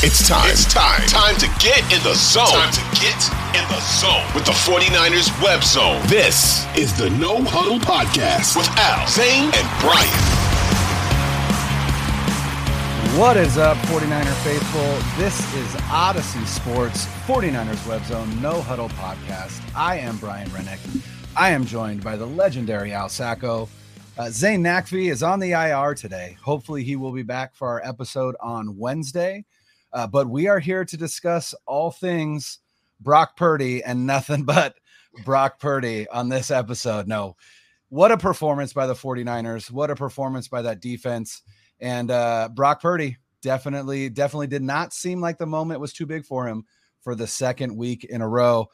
It's time to get in the zone. Time to get in the zone with the 49ers Web Zone. This is the No Huddle Podcast with Al, Zane, and Brian. What is up, 49er faithful? This is Odyssey Sports 49ers Web Zone No Huddle Podcast. I am Brian Rennick. I am joined by the legendary Al Sacco. Zane Nakvi is on the IR today. Hopefully he will be back for our episode on Wednesday. But we are here to discuss all things Brock Purdy and nothing but Brock Purdy on this episode. No, what a performance by the 49ers. What a performance by that defense. And Brock Purdy definitely did not seem like the moment was too big for him for the second week in a row.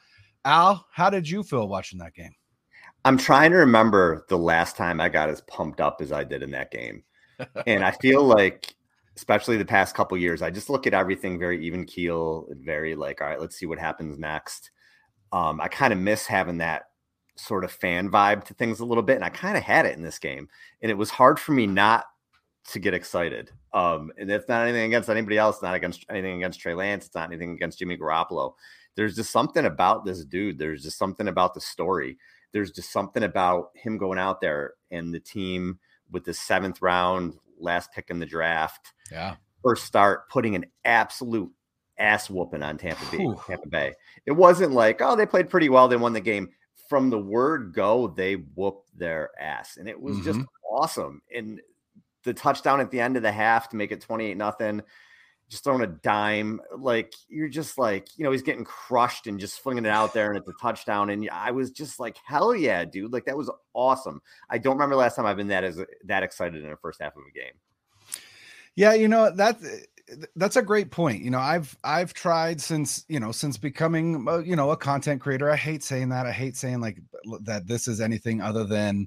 Al, how did you feel watching that game? I'm trying to remember the last time I got as pumped up as I did in that game. And I feel like, especially the past couple years, I just look at everything very even keel and very like, all right, let's see what happens next. I kind of miss having that sort of fan vibe to things a little bit. And I kind of had it in this game, and it was hard for me not to get excited. And it's not anything against anybody else, not against anything against Trey Lance. It's not anything against Jimmy Garoppolo. There's just something about this dude. There's just something about the story. There's just something about him going out there and the team with the 7th round, last pick in the draft. Yeah. First start, putting an absolute ass whooping on Tampa Bay. It wasn't like, oh, they played pretty well, they won the game. From the word go, they whooped their ass. And it was just awesome. And the touchdown at the end of the half to make it 28-0, just throwing a dime. Like, you're just like, you know, he's getting crushed and just flinging it out there, and it's a touchdown. And I was just like, hell yeah, dude. Like, that was awesome. I don't remember last time I've been that excited in the first half of a game. Yeah, you know, that's a great point. You know, I've tried since becoming, a content creator. I hate saying that. I hate saying like that this is anything other than,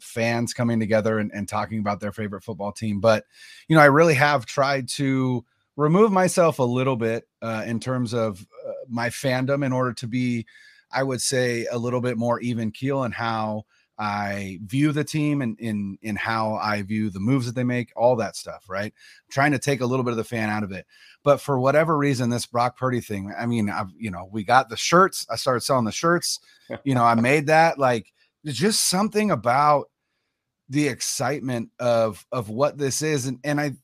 fans coming together and talking about their favorite football team. But, I really have tried to remove myself a little bit in terms of my fandom in order to be, I would say, a little bit more even keel in how I view the team and in how I view the moves that they make, all that stuff, right? I'm trying to take a little bit of the fan out of it. But for whatever reason, this Brock Purdy thing, I mean, we got the shirts. I started selling the shirts. I made that. Like, there's just something about the excitement of what this is. And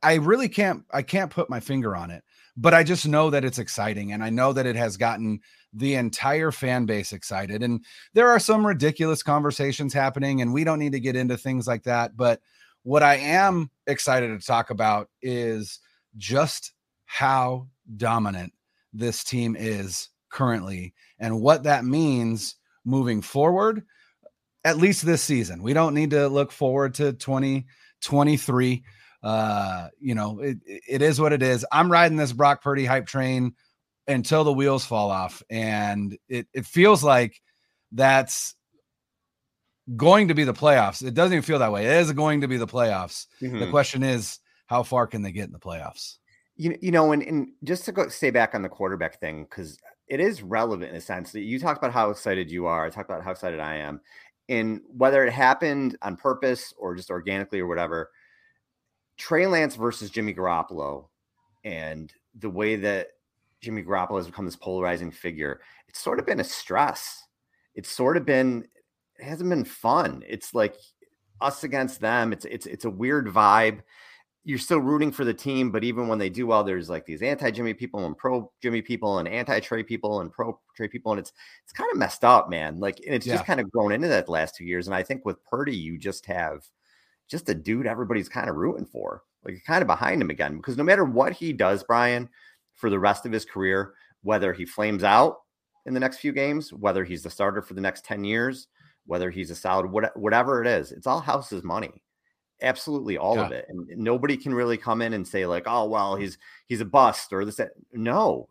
I really can't put my finger on it, but I just know that it's exciting. And I know that it has gotten the entire fan base excited. And there are some ridiculous conversations happening, and we don't need to get into things like that. But what I am excited to talk about is just how dominant this team is currently and what that means moving forward, at least this season. We don't need to look forward to 2023. It is what it is. I'm riding this Brock Purdy hype train until the wheels fall off. And it feels like that's going to be the playoffs. It doesn't even feel that way. It is going to be the playoffs. Mm-hmm. The question is, how far can they get in the playoffs? And just to stay back on the quarterback thing, because it is relevant in a sense that you talked about how excited you are. I talked about how excited I am. And whether it happened on purpose or just organically or whatever, Trey Lance versus Jimmy Garoppolo and the way that Jimmy Garoppolo has become this polarizing figure, it's sort of been a stress. It's sort of been, it hasn't been fun. It's like us against them. It's a weird vibe. You're still rooting for the team, but even when they do well, there's like these anti-Jimmy people and pro-Jimmy people and anti-Trey people and pro-Trey people. And it's kind of messed up, man. Like, and it's just kind of grown into that the last 2 years. And I think with Purdy, you just have just a dude everybody's kind of rooting for, like kind of behind him again, because no matter what he does, Brian, for the rest of his career, whether he flames out in the next few games, whether he's the starter for the next 10 years, whether he's a solid, whatever it is, it's all house's money. Absolutely all of it. And nobody can really come in and say like, oh, well, he's a bust or this. No,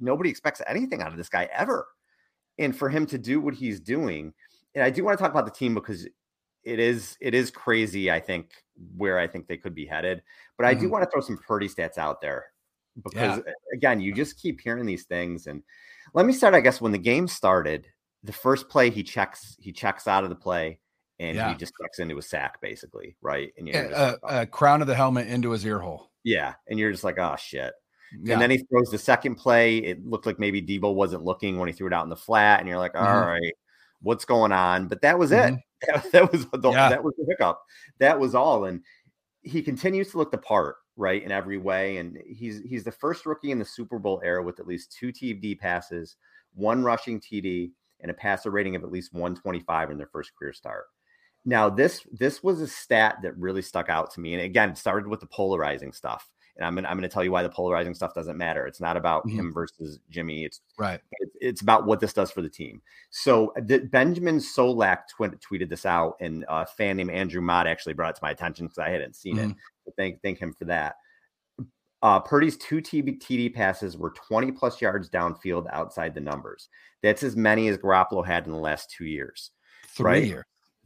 nobody expects anything out of this guy ever. And for him to do what he's doing. And I do want to talk about the team because it is crazy. I think where I think they could be headed, but I do want to throw some Purdy stats out there. Because again, you just keep hearing these things. And let me start, I guess, when the game started, the first play he checks out of the play and he just checks into a sack basically. Right. And crown of the helmet into his ear hole. Yeah. And you're just like, oh, shit. Yeah. And then he throws the second play. It looked like maybe Debo wasn't looking when he threw it out in the flat. And you're like, all right, what's going on? But that was it. That was the hiccup. That was all. And he continues to look the part, right, in every way. And he's the first rookie in the Super Bowl era with at least 2 TD passes, 1 rushing TD, and a passer rating of at least 125 in their first career start. Now, this was a stat that really stuck out to me. And again, started with the polarizing stuff. And I'm going to tell you why the polarizing stuff doesn't matter. It's not about him versus Jimmy. It's right. It's about what this does for the team. So Benjamin Solak tweeted this out, and a fan named Andrew Mott actually brought it to my attention because I hadn't seen it. But thank him for that. Purdy's 2 TD passes were 20-plus yards downfield outside the numbers. That's as many as Garoppolo had in the last 2 years. Three years?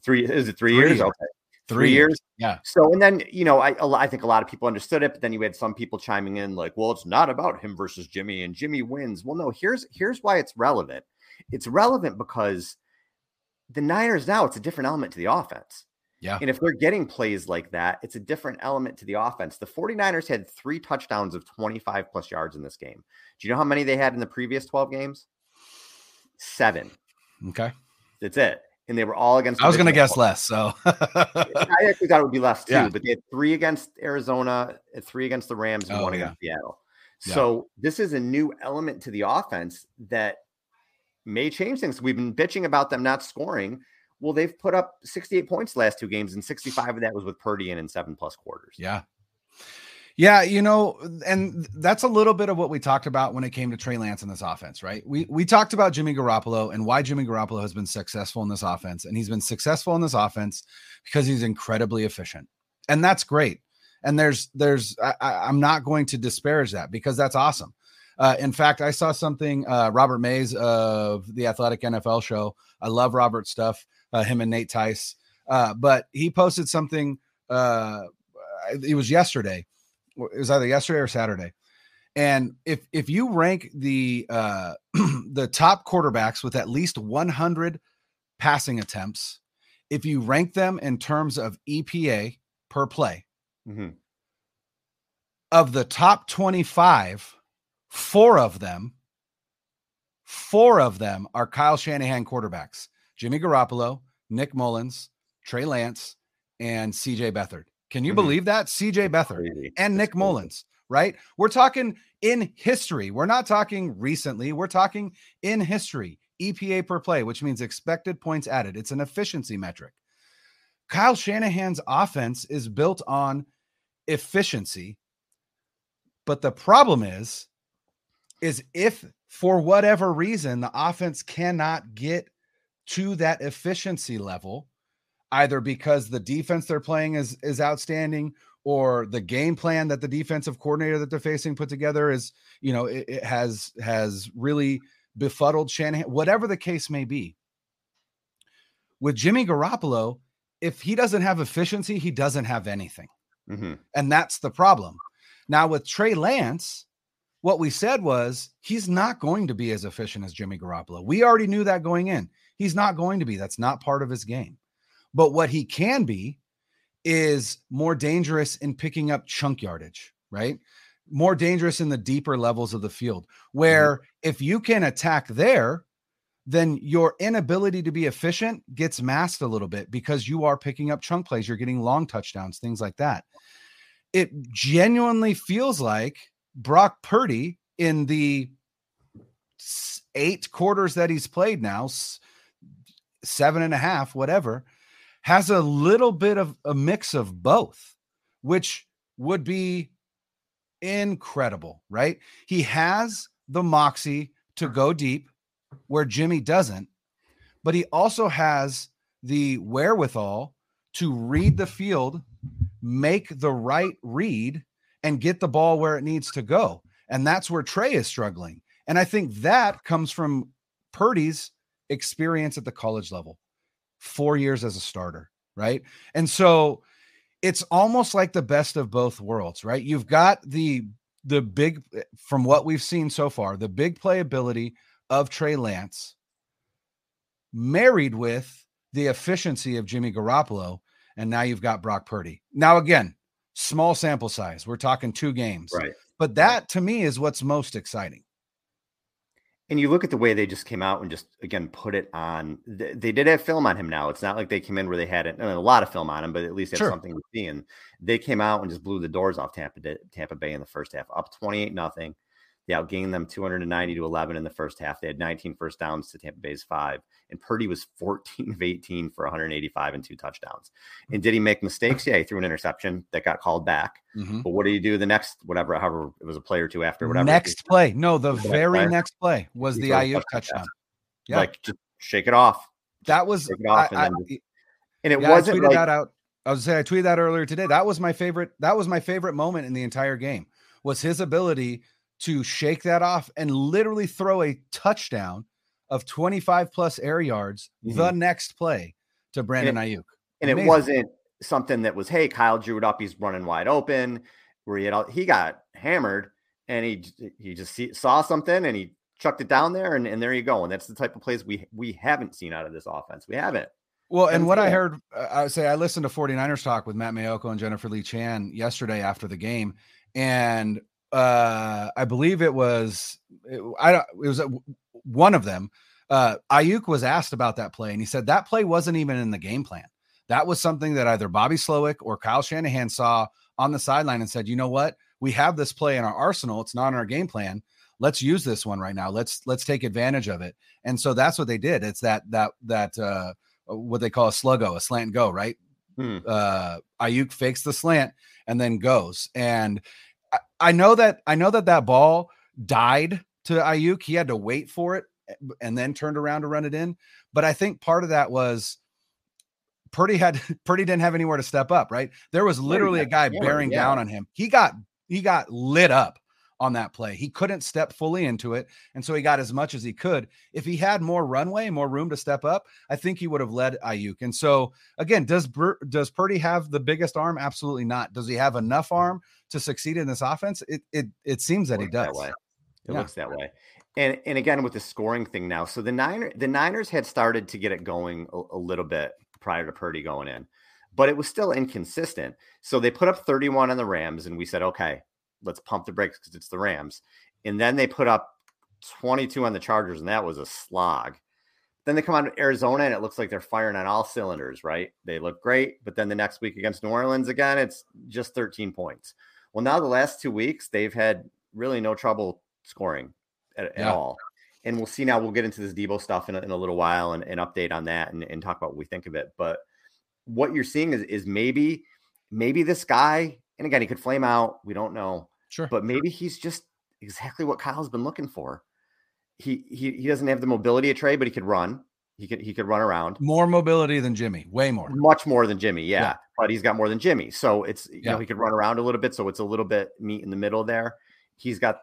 Okay. 3 years. Yeah. So, and then, you know, I think a lot of people understood it, but then you had some people chiming in like, well, it's not about him versus Jimmy and Jimmy wins. Well, no, here's why it's relevant. It's relevant because the Niners now, it's a different element to the offense. Yeah. And if they're getting plays like that, it's a different element to the offense. The 49ers had 3 touchdowns of 25 plus yards in this game. Do you know how many they had in the previous 12 games? 7. Okay. That's it. And they were all against. I was going to guess less. So I actually thought it would be less too, but they had 3 against Arizona, 3 against the Rams, and 1 against Seattle. Yeah. So this is a new element to the offense that may change things. We've been bitching about them not scoring. Well, they've put up 68 points the last 2 games, and 65 of that was with Purdy in 7-plus quarters. Yeah. Yeah, you know, and that's a little bit of what we talked about when it came to Trey Lance in this offense, right? We talked about Jimmy Garoppolo and why Jimmy Garoppolo has been successful in this offense. And he's been successful in this offense because he's incredibly efficient. And that's great. And I'm not going to disparage that because that's awesome. In fact, I saw something, Robert Mays of the Athletic NFL show. I love Robert's stuff, him and Nate Tice. But he posted something, it was yesterday. It was either yesterday or Saturday. And if you rank the top quarterbacks with at least 100 passing attempts, if you rank them in terms of EPA per play, of the top 25, 4 of them are Kyle Shanahan quarterbacks: Jimmy Garoppolo, Nick Mullins, Trey Lance, and CJ Beathard. Can you believe that? CJ Beathard and Nick Mullins, right? We're talking in history. We're not talking recently. We're talking in history. EPA per play, which means expected points added. It's an efficiency metric. Kyle Shanahan's offense is built on efficiency. But the problem is if for whatever reason, the offense cannot get to that efficiency level, either because the defense they're playing is outstanding, or the game plan that the defensive coordinator that they're facing put together is, you know, it has really befuddled Shanahan, whatever the case may be. With Jimmy Garoppolo, if he doesn't have efficiency, he doesn't have anything. And that's the problem. Now with Trey Lance, what we said was he's not going to be as efficient as Jimmy Garoppolo. We already knew that going in. He's not going to be. That's not part of his game. But what he can be is more dangerous in picking up chunk yardage, right? More dangerous in the deeper levels of the field, where if you can attack there, then your inability to be efficient gets masked a little bit because you are picking up chunk plays. You're getting long touchdowns, things like that. It genuinely feels like Brock Purdy in the 8 quarters that he's played now, 7.5, whatever, has a little bit of a mix of both, which would be incredible, right? He has the moxie to go deep where Jimmy doesn't, but he also has the wherewithal to read the field, make the right read, and get the ball where it needs to go. And that's where Trey is struggling. And I think that comes from Purdy's experience at the college level. 4 years as a starter, right? And so it's almost like the best of both worlds, right? You've got the big, from what we've seen so far, the big playability of Trey Lance married with the efficiency of Jimmy Garoppolo, and now you've got Brock Purdy. Now, again, small sample size. We're talking 2 games. Right. But that, to me, is what's most exciting. And you look at the way they just came out and just, again, put it on. They did have film on him now. It's not like they came in where they had it, I mean, a lot of film on him, but at least they had something to see. And they came out and just blew the doors off Tampa Bay in the first half, up 28-0. They outgained them 290-11 in the first half. They had 19 first downs to Tampa Bay's 5. And Purdy was 14 of 18 for 185 and 2 touchdowns. And did he make mistakes? Yeah, he threw an interception that got called back. Mm-hmm. But what did he do the next, whatever, however, it was a play or two after, whatever. Next play. No, the very next play was the Ayuk touchdown. Yeah. Like, just shake it off. That was, and it wasn't like, out. I was saying, I tweeted that earlier today. That was my favorite moment in the entire game, was his ability to shake that off and literally throw a touchdown of 25 plus air yards the next play to Brandon Ayuk. And it wasn't something that was, hey, Kyle drew it up, he's running wide open, where he got hammered and he just saw something and he chucked it down there and there you go. And that's the type of plays we haven't seen out of this offense. We haven't. Well, and what I heard, I would say I listened to 49ers talk with Matt Mayoko and Jennifer Lee Chan yesterday after the game. And I believe it was one of them. Ayuk was asked about that play, and he said that play wasn't even in the game plan. That was something that either Bobby Slowick or Kyle Shanahan saw on the sideline and said, you know what? We have this play in our arsenal. It's not in our game plan. Let's use this one right now. Let's take advantage of it. And so that's what they did. It's that what they call a sluggo, a slant go, right? Ayuk fakes the slant and then goes. And I know that ball died to Ayuk. He had to wait for it and then turned around to run it in. But I think part of that was Purdy didn't have anywhere to step up, right? There was literally a guy bearing down on him. He got lit up on that play. He couldn't step fully into it, and so he got as much as he could. If he had more runway, more room to step up, I think he would have led Ayuk. And so, again, does Purdy have the biggest arm? Absolutely not. Does he have enough arm to succeed in this offense? It seems that he does. It looks that way. And again, with the scoring thing now, so the Niners had started to get it going a little bit prior to Purdy going in, but it was still inconsistent. So they put up 31 on the Rams, and we said, okay, let's pump the brakes because it's the Rams. And then they put up 22 on the Chargers, and that was a slog. Then they come out to Arizona, and it looks like they're firing on all cylinders, right? They look great, but then the next week against New Orleans again, it's just 13 points. Well, now the last 2 weeks, they've had really no trouble scoring at all. And we'll see now. We'll get into this Debo stuff in a little while and an update on that and talk about what we think of it. But what you're seeing is maybe this guy, and again, he could flame out. We don't know. Sure. But maybe he's just exactly what Kyle's been looking for. He doesn't have the mobility of Trey, but he could run. He could run around. More mobility than Jimmy. Way more. Much more than Jimmy. Yeah. But he's got more than Jimmy. So it's, you know, he could run around a little bit. So it's a little bit meat in the middle there. He's got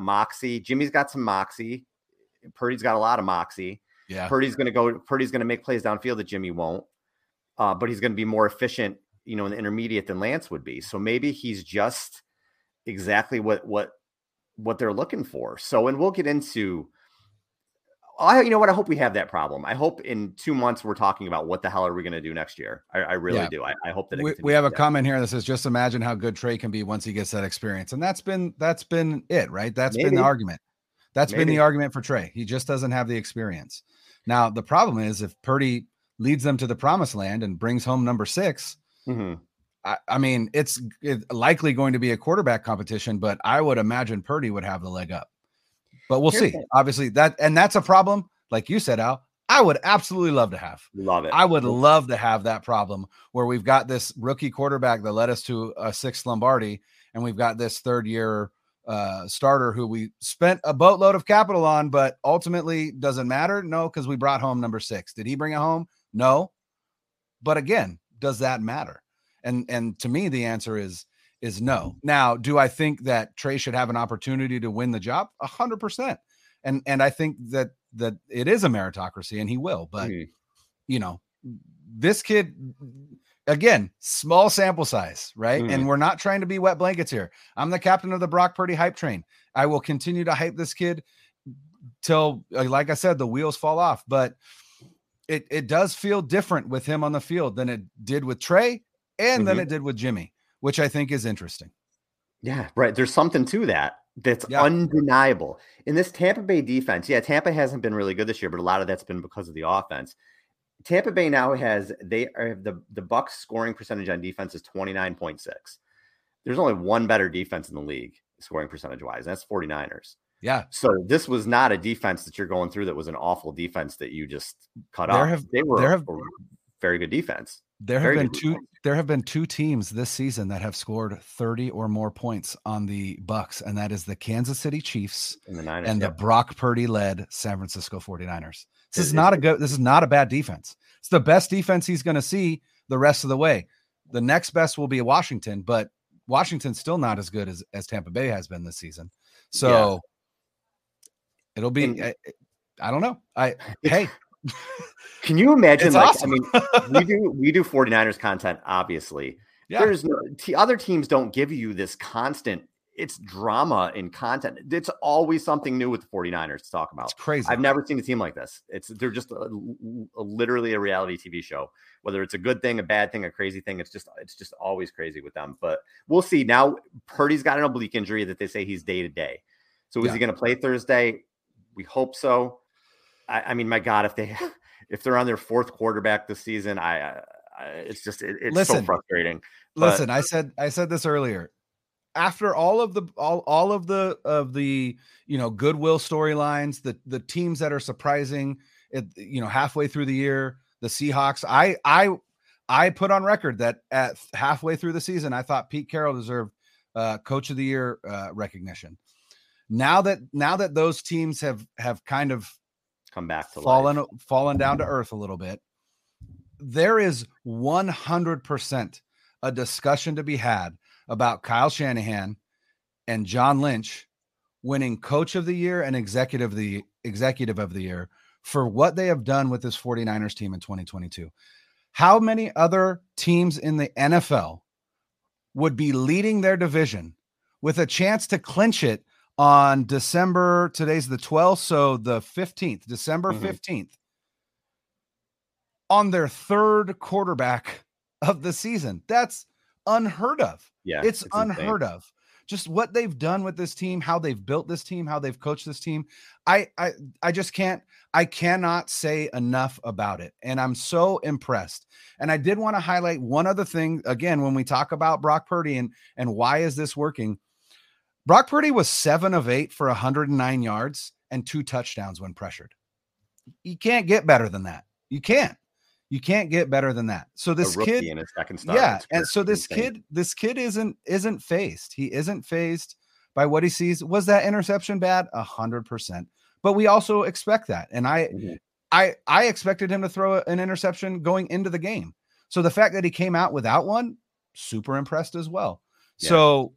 moxie. Jimmy's got some moxie. Purdy's got a lot of moxie. Yeah. Purdy's going to make plays downfield that Jimmy won't. But he's going to be more efficient, in the intermediate than Lance would be. So maybe he's just exactly what they're looking for. So, and we'll get into, I hope we have that problem. I hope in 2 months we're talking about what the hell are we going to do next year. I really do. I hope that we have a comment here that says, just imagine how good Trey can be once he gets that experience. And that's been it, right? That's been the argument. That's been the argument for Trey. He just doesn't have the experience. Now, the problem is if Purdy leads them to the promised land and brings home number 6, it's likely going to be a quarterback competition, but I would imagine Purdy would have the leg up. But we'll see. Obviously, that's a problem, like you said, Al. I would absolutely love to have. Love it. I would love to have that problem where we've got this rookie quarterback that led us to a 6th Lombardi, and we've got this third-year starter who we spent a boatload of capital on, but ultimately doesn't matter. No, because we brought home number 6. Did he bring it home? No. But again, does that matter? And to me, the answer is no. Now, do I think that Trey should have an opportunity to win the job? 100%. And I think that it is a meritocracy and he will, but this kid, again, small sample size, right? And we're not trying to be wet blankets here. I'm the captain of the Brock Purdy hype train. I will continue to hype this kid till, like I said, the wheels fall off, but it does feel different with him on the field than it did with Trey. And then it did with Jimmy. which I think is interesting. Yeah, right. There's something to that. That's undeniable in this Tampa Bay defense. Yeah. Tampa hasn't been really good this year, but a lot of that's been because of the offense. Tampa Bay now has, they are the Bucs scoring percentage on defense is 29.6. There's only one better defense in the league scoring percentage wise. And that's 49ers. Yeah. So this was not a defense that you're going through. That was an awful defense that you just cut off. They were very good defense. There have been two teams this season that have scored 30 or more points on the Bucs, and that is the Kansas City Chiefs and the Niners, and the Brock Purdy led San Francisco 49ers. This is not a bad defense. It's the best defense he's going to see the rest of the way. The next best will be Washington, but Washington's still not as good as Tampa Bay has been this season. So it'll be, I don't know. Hey, can you imagine? Awesome. I mean, we do 49ers content, obviously. Yeah. There's no, other teams don't give you this constant. It's drama and content. It's always something new with the 49ers to talk about. It's crazy. I've never seen a team like this. They're just literally a reality TV show. Whether it's a good thing, a bad thing, a crazy thing, it's just always crazy with them. But we'll see. Now Purdy's got an oblique injury that they say he's day to day. So is he going to play Thursday? We hope so. I mean, my God, if they're on their fourth quarterback this season, it's so frustrating. Listen, I said this earlier. After all of the goodwill storylines, the teams that are surprising, halfway through the year, the Seahawks. I put on record that at halfway through the season, I thought Pete Carroll deserved Coach of the Year recognition. Now that those teams have kind of come back to fallen down to earth a little bit, there is 100% a discussion to be had about Kyle Shanahan and John Lynch winning Coach of the Year and Executive of the Year for what they have done with this 49ers team in 2022. How many other teams in the NFL would be leading their division with a chance to clinch it on December, today's the 12th, so the 15th, December 15th, on their third quarterback of the season? That's unheard of. Yeah, it's unheard insane. Of just what they've done with this team, how they've built this team, how they've coached this team. I just can't, I cannot say enough about it. And I'm so impressed. And I did want to highlight one other thing. Again, when we talk about Brock Purdy and why is this working? Brock Purdy was 7 of 8 for 109 yards and 2 touchdowns when pressured. You can't get better than that. You can't get better than that. So this kid, in his second start, and so this kid isn't phased. He isn't phased by what he sees. Was that interception bad? 100%. But we also expect that, and I expected him to throw an interception going into the game. So the fact that he came out without one, super impressed as well. Yeah. So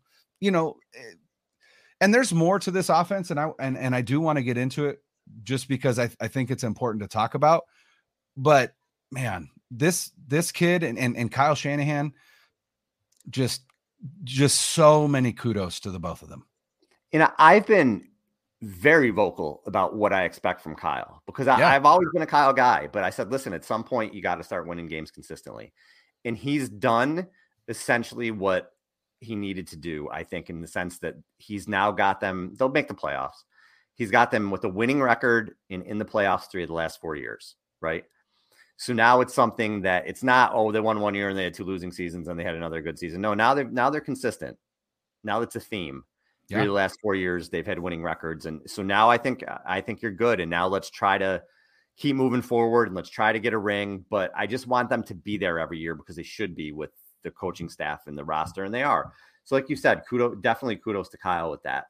and there's more to this offense, and I do want to get into it just because I think it's important to talk about, but. Man, this kid and Kyle Shanahan, just so many kudos to the both of them. I've been very vocal about what I expect from Kyle because I've always been a Kyle guy. But I said, listen, at some point you got to start winning games consistently, and he's done essentially what he needed to do. I think in the sense that he's now got them; they'll make the playoffs. He's got them with a winning record in the playoffs 3 of the last 4 years, right? So now it's something that it's not, oh, they won one year and they had 2 losing seasons and they had another good season. No, now they're consistent. Now it's a theme. Yeah. The last 4 years, they've had winning records. And so now I think you're good. And now let's try to keep moving forward and let's try to get a ring. But I just want them to be there every year because they should be with the coaching staff and the roster. And they are. So like you said, definitely kudos to Kyle with that.